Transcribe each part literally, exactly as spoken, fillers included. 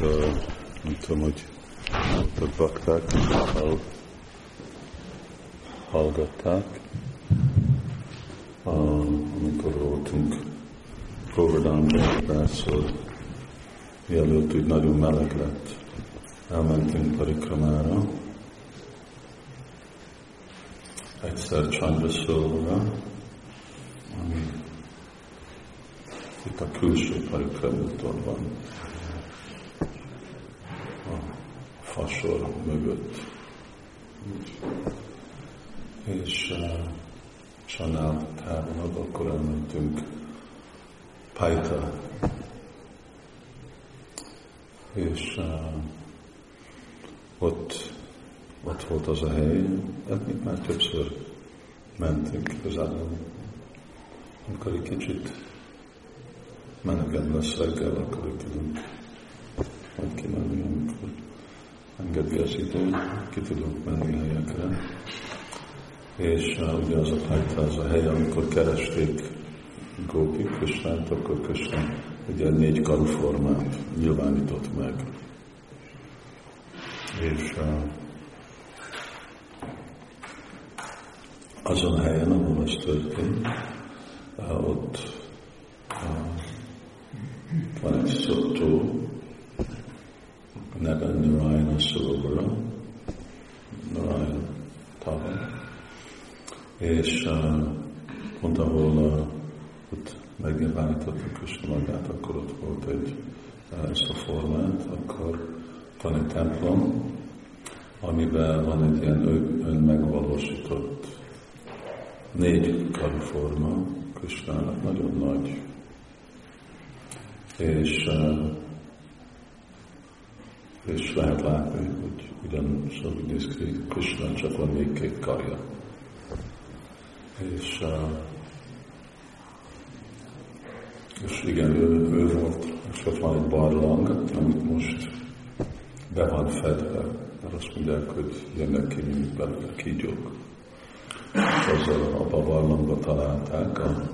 nem tudom, hogy a bakták hallgatták, amikor voltunk Govardhanban, rászor jelölt, hogy nagyon meleg lett. Elmentünk Parikramára, egyszer csanyba szólva, itt a külső Parikrama úton van, a fasor mögött. És Csanál távonabb, akkor elmentünk Pájta, és uh, ott, ott volt az a hely, hát mi már többször mentünk igazából, amikor egy kicsit menegen lesz reggel, akkor így tudunk, hogy kimenni, amikor engedi az idő, ki tudunk menni helyekre. És uh, ugye az a Pájta az a hely, amikor keresték Gópík Krisnát, akkor Krisna ugye négy karúformát nyilvánított meg. És uh, azon a helyen, ahol ez történt, uh, ott uh, van egy szottó, Nebenni Ráján a szolóra, Ráján talán, és uh, ott, ahol uh, ott megnyilvánítottuk Krisna magát, akkor ott volt egy ezt a formát, akkor van egy templom, amiben van egy ilyen önmegvalósított négy karú forma Krisnának, nagyon nagy. És, és lehet látni, hogy ugyanúgy úgy néz ki Krisna, csak van négy kék karja. És És igen, ő, ő volt, és ott van egy barlang, amit most be van fedve, mert azt mondják, hogy jönnek ki, mint belőle kígyók. És azzal abba a barlangba találták a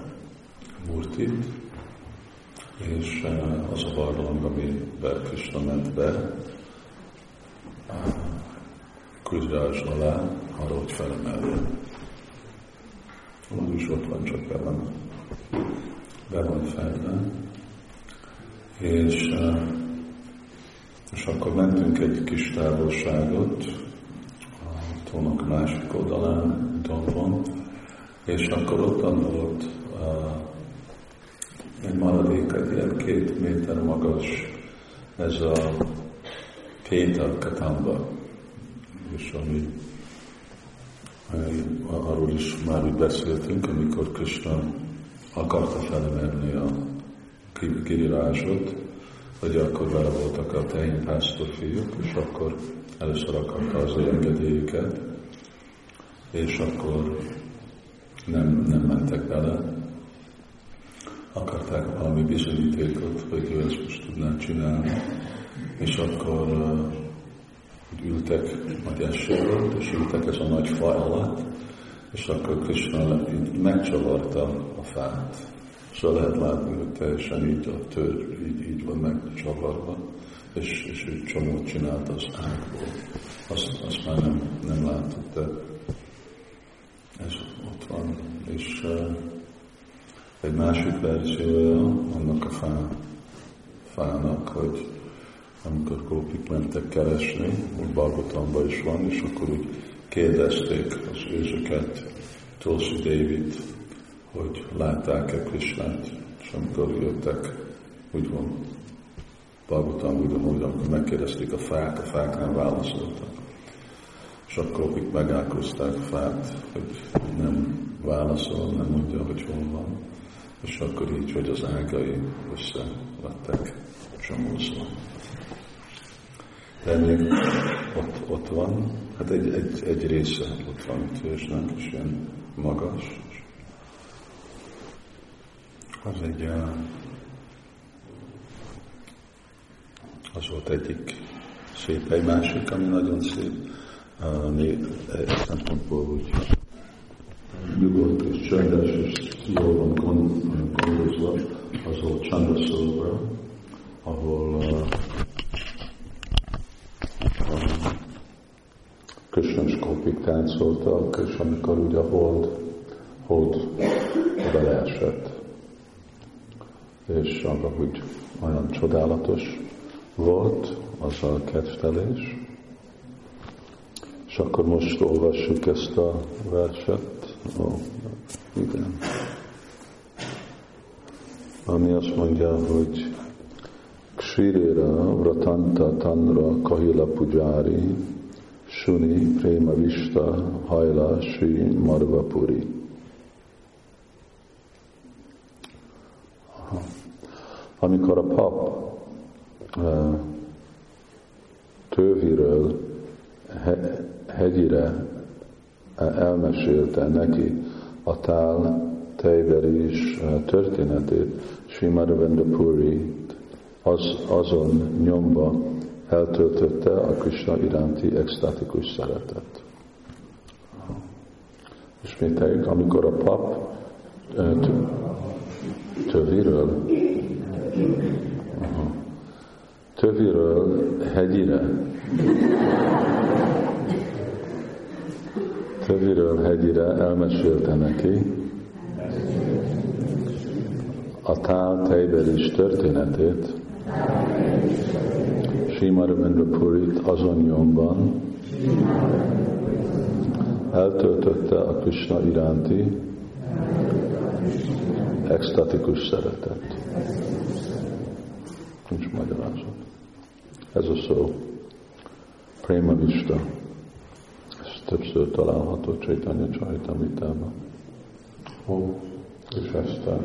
murtit, és az a barlang, amiben Krisna ment be, Kilirázs alá, arra, hogy felemeljen. Úgyis ott van, csak velem. Be van fejbe, és, és akkor mentünk egy kis távolságot a tónak másik oldalán, dombon, és akkor ottan volt egy maradék, egy ilyen két méter magas, ez a Péterkatamba, és ami arról is már úgy beszéltünk, amikor Krisna akarta felmenni a Kilirázsot, hogy akkor vele voltak a tehén pásztor fiúk, és akkor először akarta az ő engedélyüket, és akkor nem, nem mentek bele. Akarták valami bizonyítékot, hogy ő ezt most tudná csinálni, és akkor uh, ültek, majd eső volt, és ültek ez a nagy fa alatt, és akkor Krisna megcsavarta a fát. Szóval lehet látni, hogy teljesen így a tör, így, így van megcsavarva, és, és ő csomót csinált az ágból. Azt, azt már nem, nem láttuk, de ez ott van. És uh, egy másik verziója annak a fá, fának, hogy amikor Gópik mentek keresni, úgy Balgothamba is van, és akkor úgy kérdezték az őzöket, Torsi David, hogy látták-e Krisnát, és amikor jöttek, úgy van, Balgothamba, úgy van, hogy amikor megkérdezték a fák, a fák nem válaszoltak. És akkor akik megálkozták a fát, hogy nem válaszol, nem mondja, hogy hol van. És akkor így, hogy az ágai össze lettek csomózva. De még ott, ott van, hát egy, egy, egy része ott van, és nem is ilyen magas. Az egy, az volt egyik szép, egy másik, ami nagyon szép, még egy szempontból úgy nyugodt és csöndes, és jól van gondozva, az volt Csandaszóra, ahol táncoltak, és amikor úgy a hold, hold beleesett. És abban úgy olyan csodálatos volt az a kettelés. És akkor most olvassuk ezt a verset. Ó, igen. Ami azt mondja, hogy Ksirera vratanta tandra kahila pujari, Suni, Prémavistha, hajla, Śrī Mádhavéndra Purí. Amikor a pap tőviről hegyire elmesélte neki a tál tejverés történetét, Śrī Mádhavéndra Purí az, azon nyomba eltöltötte a Krishna iránti extatikus szeretet. Ismételjük, amikor a pap töviről töviről hegyire töviről hegyire elmesélte neki a tál tejberés történetét, Śrī Mádhavéndra Purí azon nyomban eltöltötte a Krishna iránti extatikus szeretet. Nincs magyarázat. Ez a szó. Prémavistha. Ez többször található Csaitanja-csaritámritában. Oh. És ezt a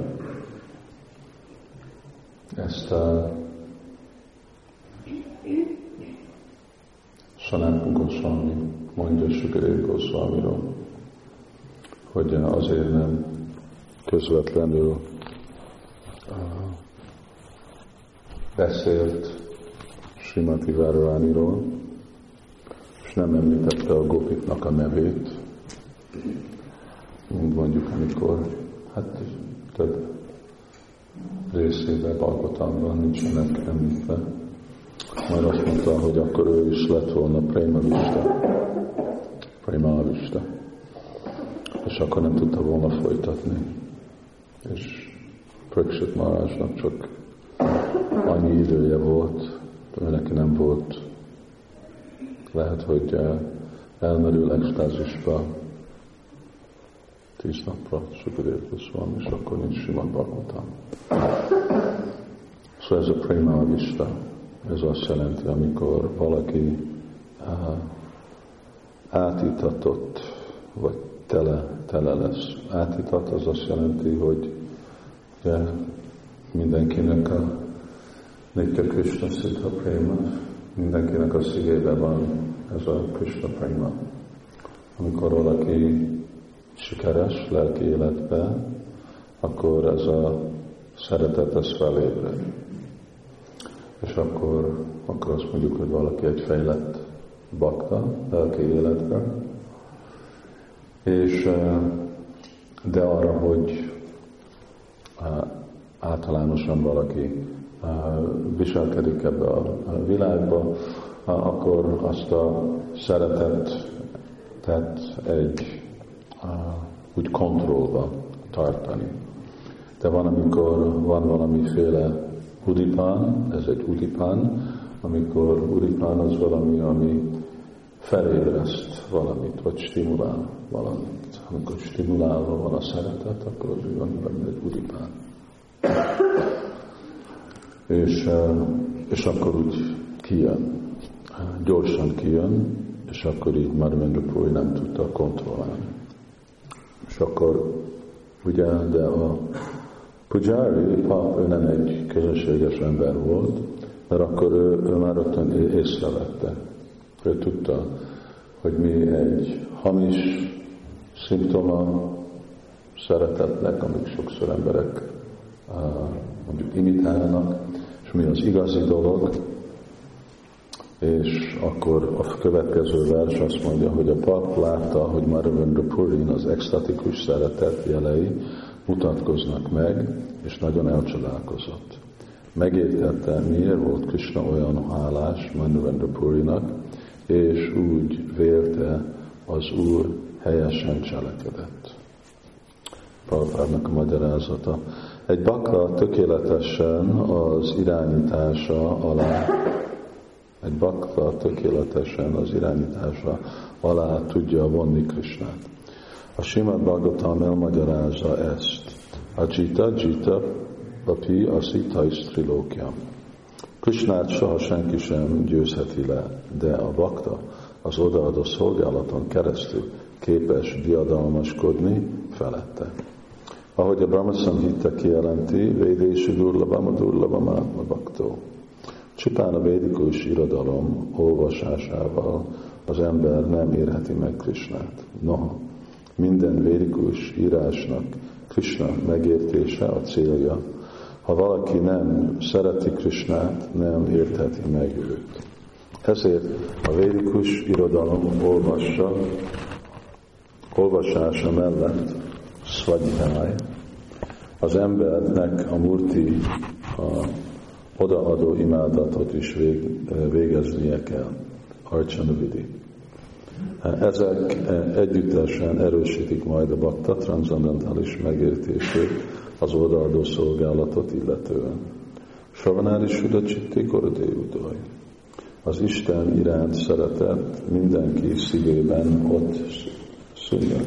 ezt a Sanat Goswami mondja Sukadeva Goswamiról, hogy azért nem közvetlenül beszélt Śrīmatī Rādhārāṇīról, és nem említette a Gópiknak a nevét, mint mondjuk amikor, hát több részében Balgothamban nincsenek említve. Majd azt mondta, hogy akkor ő is lett volna Prémavistha. Prémavistha. És akkor nem tudta volna folytatni. És Praksit Mahārājnak csak annyi idője volt, ő neki nem volt. Lehet, hogy elmerül extázisba tíz napra, Sukadévhoz van, és akkor nincs Śrīmad-Bhāgavatam. Szóval ez a Prémavistha. Ez azt jelenti, amikor valaki á, átítatott, vagy tele, tele lesz. Átítat az azt jelenti, hogy ugye, mindenkinek a Nitya Krishna Siddha Préma, mindenkinek a szívében van ez a Krishna Préma. Amikor valaki sikeres lelki életben, akkor ez a szeretet ez felébred. És akkor, akkor azt mondjuk, hogy valaki egy fejlett bhakta, lelki életben, és de arra, hogy általánosan valaki viselkedik ebbe a világba, akkor azt a szeretet tehát egy úgy kontrollba tartani. De van, amikor van valamiféle Udipán, ez egy udipán, amikor udipán az valami, ami felébreszt valamit, vagy stimulál valamit. Amikor stimulálva van a szeretet, akkor az úgy van benne egy udipán. És, és akkor úgy kijön. Gyorsan kijön, és akkor így Mádhavéndra Purí nem tudta kontrollálni. És akkor ugye, de a Pujari, pap, ő nem egy közösséges ember volt, mert akkor ő, ő már ottan észrevette. Ő tudta, hogy mi egy hamis szimptoma szeretetnek, amik sokszor emberek mondjuk imitálnak, és mi az igazi dolog, és akkor a következő vers azt mondja, hogy a pap látta, hogy Mádhavéndra Purín az extatikus szeretet jelei mutatkoznak meg, és nagyon elcsodálkozott. Megértette, miért volt Krishna olyan hálás Mádhavéndra Purínak, és úgy vélte, az Úr helyesen cselekedett. Prabhupádnak a magyarázata. Egy bakra tökéletesen az irányítása alá, egy bakra tökéletesen az irányítása alá tudja vonni Krisnát. A Śrīmad-Bhāgavatam elmagyarázza ezt. A Jita Jita, a Pi, a Sittai Sztrilókja. Krisnát soha senki sem győzheti le, de a bhakta az odaadó szolgálaton keresztül képes diadalmaskodni felette. Ahogy a Brahma-samhita kijelenti, védési durlabama durlabama magna bhaktó. Csupán a védikus irodalom olvasásával az ember nem érheti meg Krisnát. Noha, minden védikus írásnak Krisna megértése a célja. Ha valaki nem szereti Krisnát, nem értheti meg őt. Ezért a védikus irodalom olvassa, olvasása mellett szvadhyáj, az embernek a murti a odaadó imádatot is végeznie kell, Archana-vidhi. Ezek együttesen erősítik majd a bhakta transzcendentális megértését az odaadó szolgálatot illetően. Savanári sudacitti korodé udaj. Az Isten iránt szeretet mindenki szívében ott szűnjön.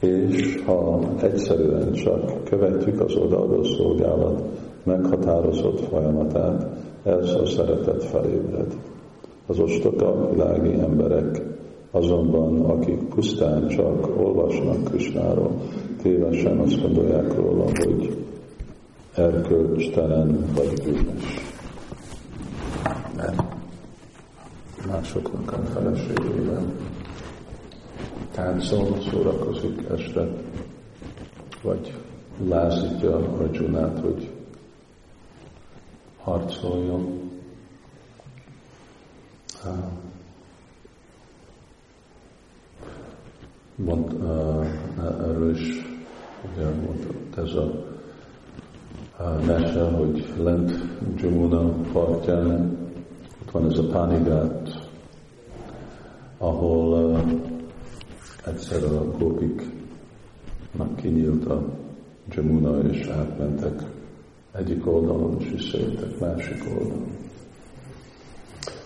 És ha egyszerűen csak követjük az odaadó szolgálat meghatározott folyamatát, ez a szeretet felébred. Az ostoka világi emberek azonban, akik pusztán csak olvasnak Krisnáról, tévesen azt gondolják róla, hogy erkölcstelen vagy bűnös. Mert másoknak a feleségében táncon szórakozik este, vagy lázítja Arjunát, hogy harcoljon. Mond, uh, erről is mondott ez a uh, mese, hogy lent Jamuna partján ott van ez a Pánigát, ahol uh, egyszer a Gópiknak kinyílt a Jamuna, és átmentek egyik oldalon, és visszajöttek másik oldalon.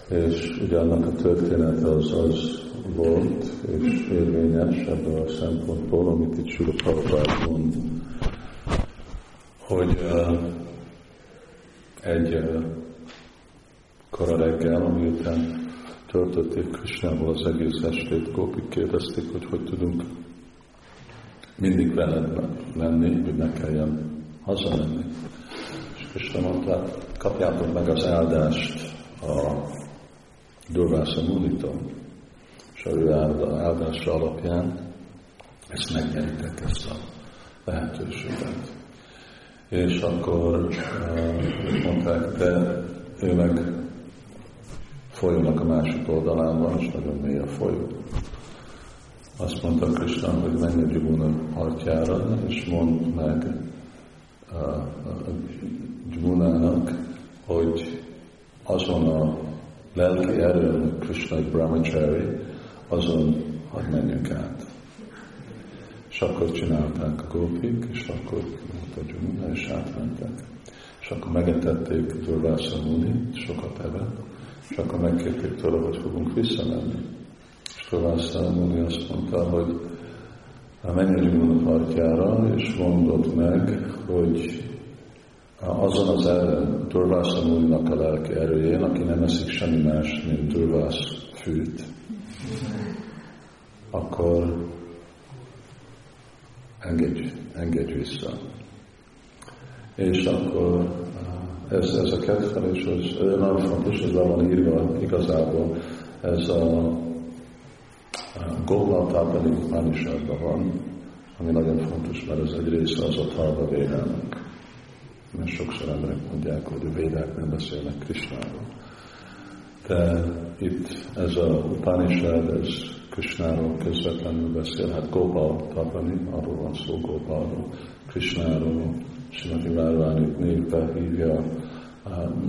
És ugye annak a története az az volt, és érvényes ebből a szempontból, amit itt Śrīla Prabhupád mond, hogy uh, egy uh, kora reggel, amiután töltötték Krisnából az egész estét, Gópik kérdezték, hogy hogy tudunk mindig veled lenni, hogy ne kelljen hazamenni. És Krisna mondta, kapjátok meg az áldást a Durvásza Munitól, és a ő áldása alapján ezt megnyeritek, ezt a lehetőséget. És akkor uh, mondták, de ő meg folyónak a másik oldalán van, és nagyon mély a folyó. Azt mondta Krisna, hogy menj a Jamuna partjára, és mondd meg uh, a Jamunának, hogy azon a lelki erőn, Krisna Brahmachari, azon hadd menjünk át. És akkor csinálták a gópik, és akkor mondta Jamuna, és átmentek. És akkor megetették Durvásza Muni, sokat evett, és akkor megkérték tőle, hogy fogunk visszamenni. És Durvásza Muni azt mondta, hogy menj a Jamuna partjára, és mondott meg, hogy azon az erőn, Durvásza Muninak a lelki erőjén, aki nem eszik semmi más, mint durvász fűt, akkor engedj, engedj vissza. És akkor ez, ez a kedvelés, ez nagyon fontos, ez le van írva igazából, ez a Gopāla-tāpanī Upaniṣadban van, ami nagyon fontos, mert ez egy része az Atharva Védának. Mert sokszor emberek mondják, hogy a védák nem beszélnek Krisnáról. De itt ez a Upaniṣad, ez Krisnáról közvetlenül beszél. Hát Gópa tapani, arról van szó Gópáról, Krisnáról, Śrīmatī Rādhārāṇīt névbe hívja,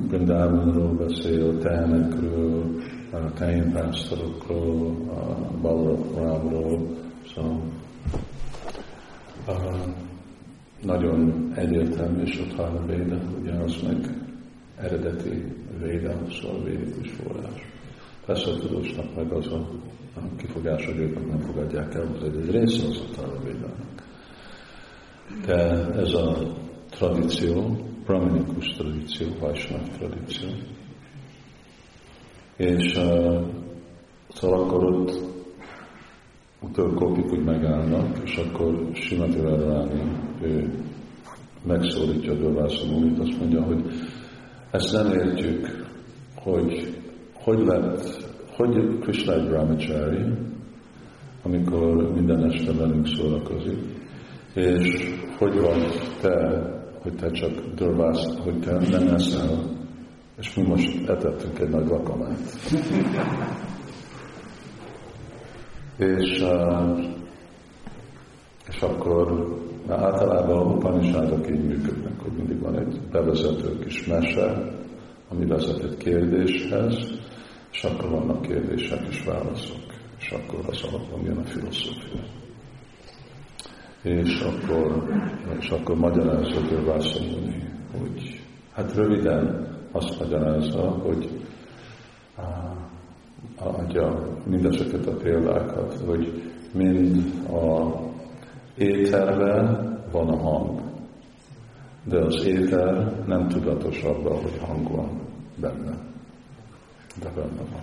Brindávanról beszél, tehenekről, a tehénpásztorokról, a balorokról, szóval uh, nagyon egyértelmű Sotthárma Véda, ugyanaz meg eredeti Véda, szóval védikus forrás. Persze a tudósnak meg az a, a kifogás, hogy ők nem fogadják el, hogy egy része az Sotthárma Védának. De ez a tradíció, braminikus tradíció, vajsnáv tradíció. És uh, szóval akkor ott utána Gópik úgy megállnak, és akkor Śrīmatī Rādhārāṇī, ő megszólítja a Durvásza Munit, azt mondja, hogy ezt nem értjük, hogy hogy lett, hogy Krishna egy brahmacsári, amikor minden este velünk szórakozik, és hogy van te, hogy te csak Durvásza, hogy te nem eszel, és mi most etettünk egy nagy lakomát. és, uh, és akkor általában a upanisátok így működnek, hogy mindig van egy bevezető kis mese, ami vezet egy kérdéshez, és akkor vannak kérdések és válaszok, és akkor az alapban jön a filozófia. És akkor, és akkor magyarázza Durvásza Muni, hogy hát röviden azt magyarázza, hogy adja mindezeket a példákat, hogy mind a éterben van a hang, de az éter nem tudatos abban, hogy hang van benne. De benne van.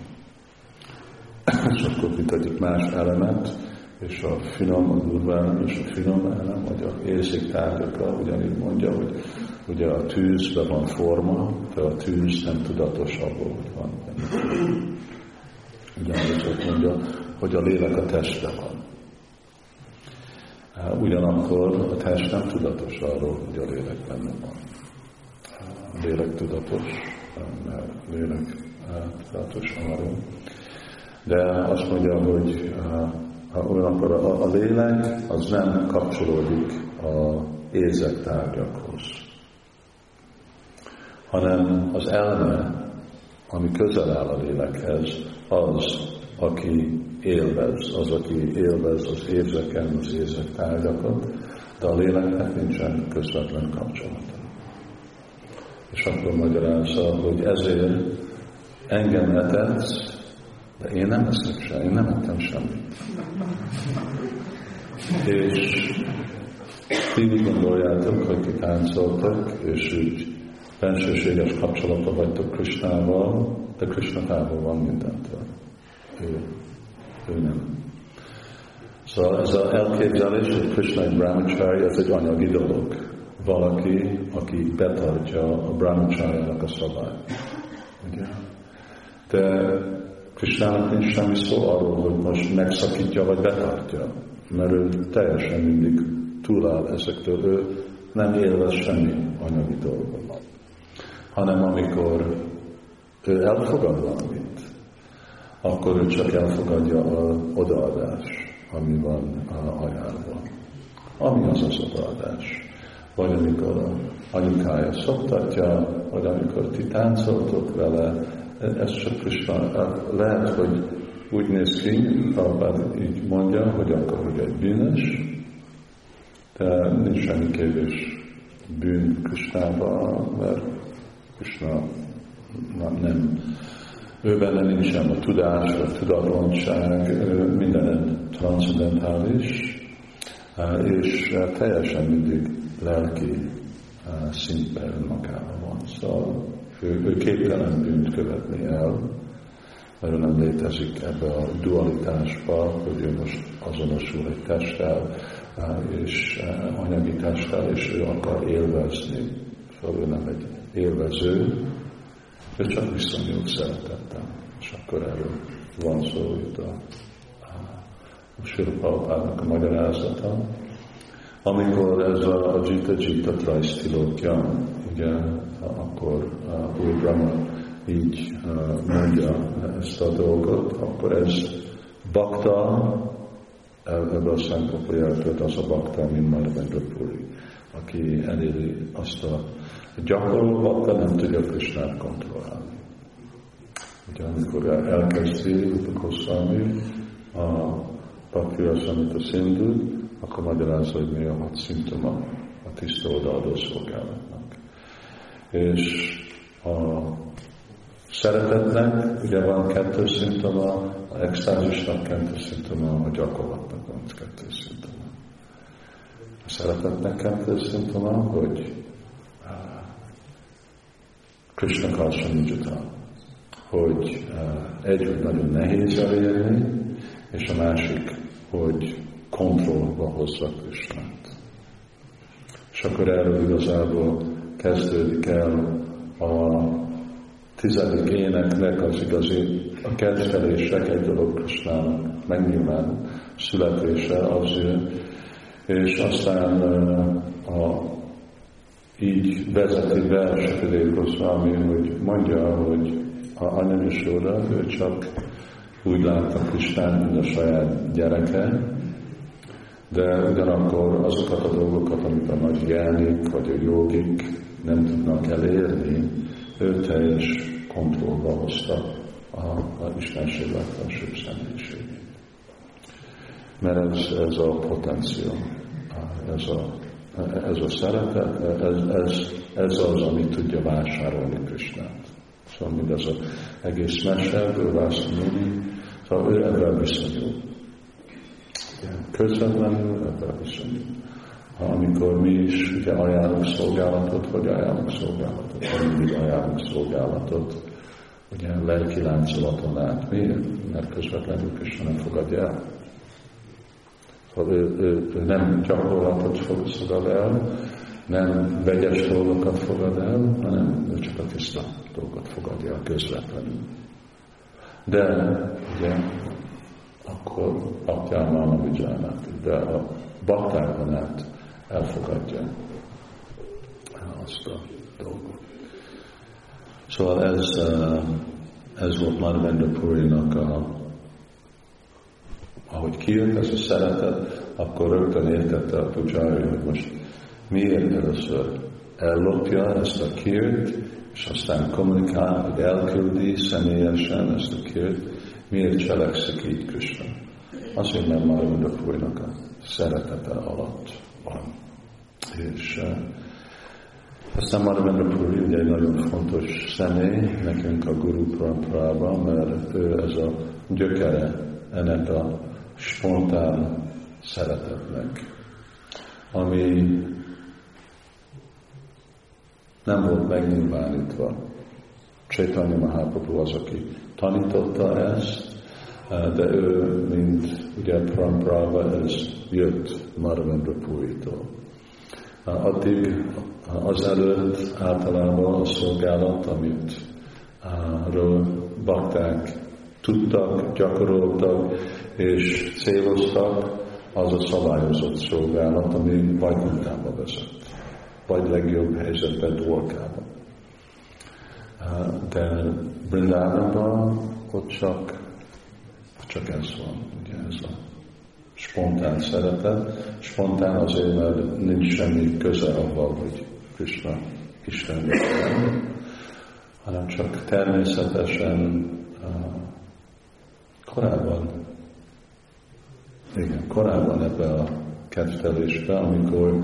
És akkor mit adjuk más elemet, és a finom, a durván, és a finom elem, vagy a érzéktárgyakra ugyanígy mondja, hogy ugye a tűzben van forma, de a tűz nem tudatos abból, hogy van benne. Ugyanakkor mondja, hogy a lélek a testben van. Ugyanakkor a test nem tudatos arról, hogy a lélek benne van. A lélek tudatos, mert a lélek tudatos arról. De azt mondja, hogy ugyanakkor a, a lélek az nem kapcsolódik az érzettárgyakhoz, hanem az elme, ami közel áll a lélekhez, az, aki élvez, az, aki élvez az érzeken, az érzettárgyakat, de a léleknek nincsen közvetlen kapcsolata. És akkor magyarázza, hogy ezért engem etetsz, de én nem eszek sem, én nem ettem semmit. És ti mi gondoljátok, hogy ti táncoltak, és úgy bensőséges kapcsolata vagytok Krishnával, de Krishna távol van mindentől. Ő, ő nem. Szóval ez az elképzelés, hogy Krishna egy brahmachari, ez egy anyagi dolog. Valaki, aki betartja a brahmachariának a szabályt. Ugye? De Krishnának nincs semmi szó arról, hogy most megszakítja vagy betartja, mert ő teljesen mindig túláll ezektől, ő nem élvez semmi anyagi dolgot. Hanem amikor ő elfogad valamit, akkor ő csak elfogadja az odaadás, ami van a ajánlva. Ami az az odaadás. Vagy amikor a anyukája szoktatja, vagy amikor ti táncoltok vele, ez csak Krishna. Lehet, hogy úgy néz ki, Prabhupád így mondja, hogy akkor ugye egy bűnös, de nincs semmi kevés bűn Krishnában, mert Krishna nem, nem. Ő benne nincs sem a tudás, a tudatlanság, minden transzendentális, és teljesen mindig lelki szintben önmagában van. Szóval ő, ő képtelen bűnt követni el, mert ő nem létezik ebbe a dualitásba, hogy ő most azonosul egy testtel, és anyagi testtel, és ő akar élvezni. Szóval ő nem egy élvező, ő csak viszonyult szeretettel. És akkor erről van szó itt a, a Sőpálpárnak a magyarázata. Amikor ez a, a Jita Jita trajsztilokja, ugye, akkor új Brahma így mondja ezt a dolgot, akkor ez Bhakta, ebből a szempontból jelentőt az a Bhakta, mint Mádhavéndra Purí, aki eléri azt a gyakorló Bhakta, nem tudja Krishnát kontrollálni. Ugye amikor elkezdi a Gosvámi a Bhakti-rasamrita szintű, akkor magyarázza, hogy mi a hat szintoma a tiszta odaadó szolgálatnak. És a szeretetnek ugye van kettő szintoma, a extázisnak kettő szintoma, a gyakorlatnak van kettő szintoma. A szeretetnek kettő szintoma, hogy Krishna Kalsanyujuta, hogy egy, hogy nagyon nehéz elérni, és a másik, hogy kontrollba hozza Krishnát. És akkor erről igazából kezdődik el a tizedik éneknek az igazi, a kedvelések egy dolog Krishnának, megnyilván születése az ő, és aztán a így vezeti be a Śrī Gosvámi, hogy mondja, hogy a anyagisorra ő csak úgy látta Krisnát, mint a saját gyereke, de ugyanakkor azokat a dolgokat, amit a nagy jánik vagy a jogik nem tudnak elérni, ő teljes kontrollba hozta a, a Istenség legfelsőbb személyiségét. Mert ez, ez a potenciál, ez a Ez a szeretet, ez, ez, ez az, amit tudja vásárolni Krisnát. Szóval mindez az egész mese, Durvásza Muni, szóval ő ebben viszonyul. Közvetlenül ebben viszonyul. Amikor mi is ugye ajánlunk szolgálatot, vagy ajánlunk szolgálatot, vagy mindig ajánlunk szolgálatot, ugye lelki láncolaton át. Miért? Mert közvetlenül Krisna nem fogadja el. Ő, ő, ő nem gyakorlatot fogad el, nem vegyes dolgokat fogad el, hanem ő csak a tiszta dolgot fogadja el közvetlenül. De ugye akkor apjánál a vigyánát, de a baktákon át elfogadja azt a dolgot. Szóval ez, ez volt Mádhavéndra Purínak a ahogy kijött ez a szeretet, akkor rögtön értette a pujári, hogy most miért először ellopja ezt a kirt, és aztán kommunikál, hogy elküldi személyesen ezt a kirt, miért cselekszik így Krishna. Azért, mert Mádhavéndra Purínak a szeretete alatt van. És uh, aztán Mádhavéndra Purí ugye egy nagyon fontos személy nekünk a Guru Parampárában, mert ő ez a gyökere ennek a spontán szeretetnek, ami nem volt megnyilvánítva. Chaitanya Mahaprabhu az, aki tanította ezt, de ő, mint ugye Parampárában, ez jött Mádhavéndra Purítól. Addig azelőtt általában a szolgálat, amit bakták tudtak, gyakoroltak és céloztak, az a szabályozott szolgálat, ami vagy utába vezet, vagy legjobb helyzetben dolgába. De Brindávanban ott csak, csak ez van, ugye ez a spontán szeretet. Spontán azért, mert nincs semmi köze avval, hogy Krishna Isten, hanem csak természetesen. Korábban, igen, korábban ebben a kedvelésben, amikor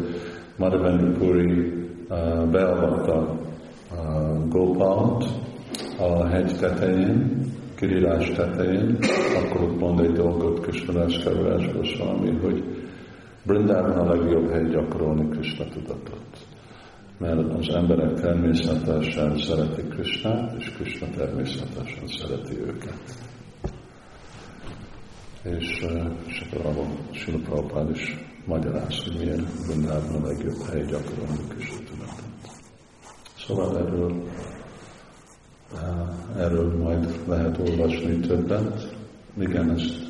Mádhavéndra Purí uh, beavatta uh, Gópált a hegy tetején, Kilirázs tetején, akkor ott mond egy dolgot Krisna-dászkárulásból valami, hogy Brindában a legjobb hely gyakorolni kristatudatot. Mert az emberek természetesen szeretik Krisnát, és Krisna természetesen szereti őket. És Separában Srila Prabhupád is magyaráz, hogy miért Brindában a legjobb hely gyakorolni Krisna-tudatot. Szóval erről, erről majd lehet olvasni többet. Igen, ezt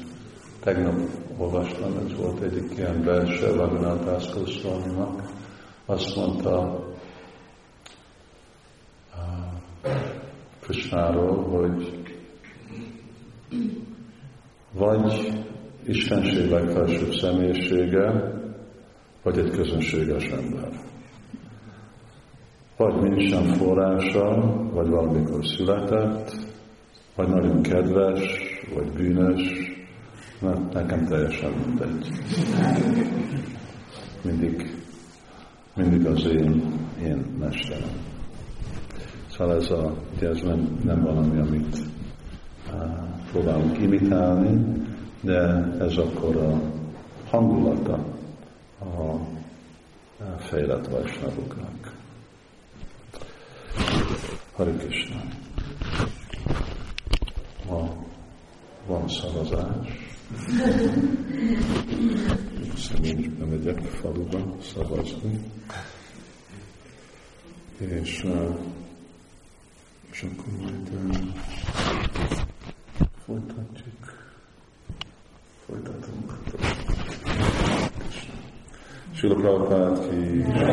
tegnap olvastam, ez volt egyik ilyen belső Raghunáth Goszváminak. Azt mondta Krishnáról, hogy vagy Istenség legfelsőbb személyisége, vagy egy közönséges ember. Vagy nincsen forrása, vagy valamikor született, vagy nagyon kedves, vagy bűnös, na, nekem teljesen mindegy. Mindig, mindig az én, én mesterem. Szóval ez, a, ez nem, nem valami, amit á, próbálunk imitálni, de ez akkor a hangulata a fejlett vaisnavoknak. Hare Krishna. Ma van szavazás. Szerintem bemegyek a faluba szavazni. És, és akkor majd folytatjuk. Folytatunk. Srila Prabhupád ki.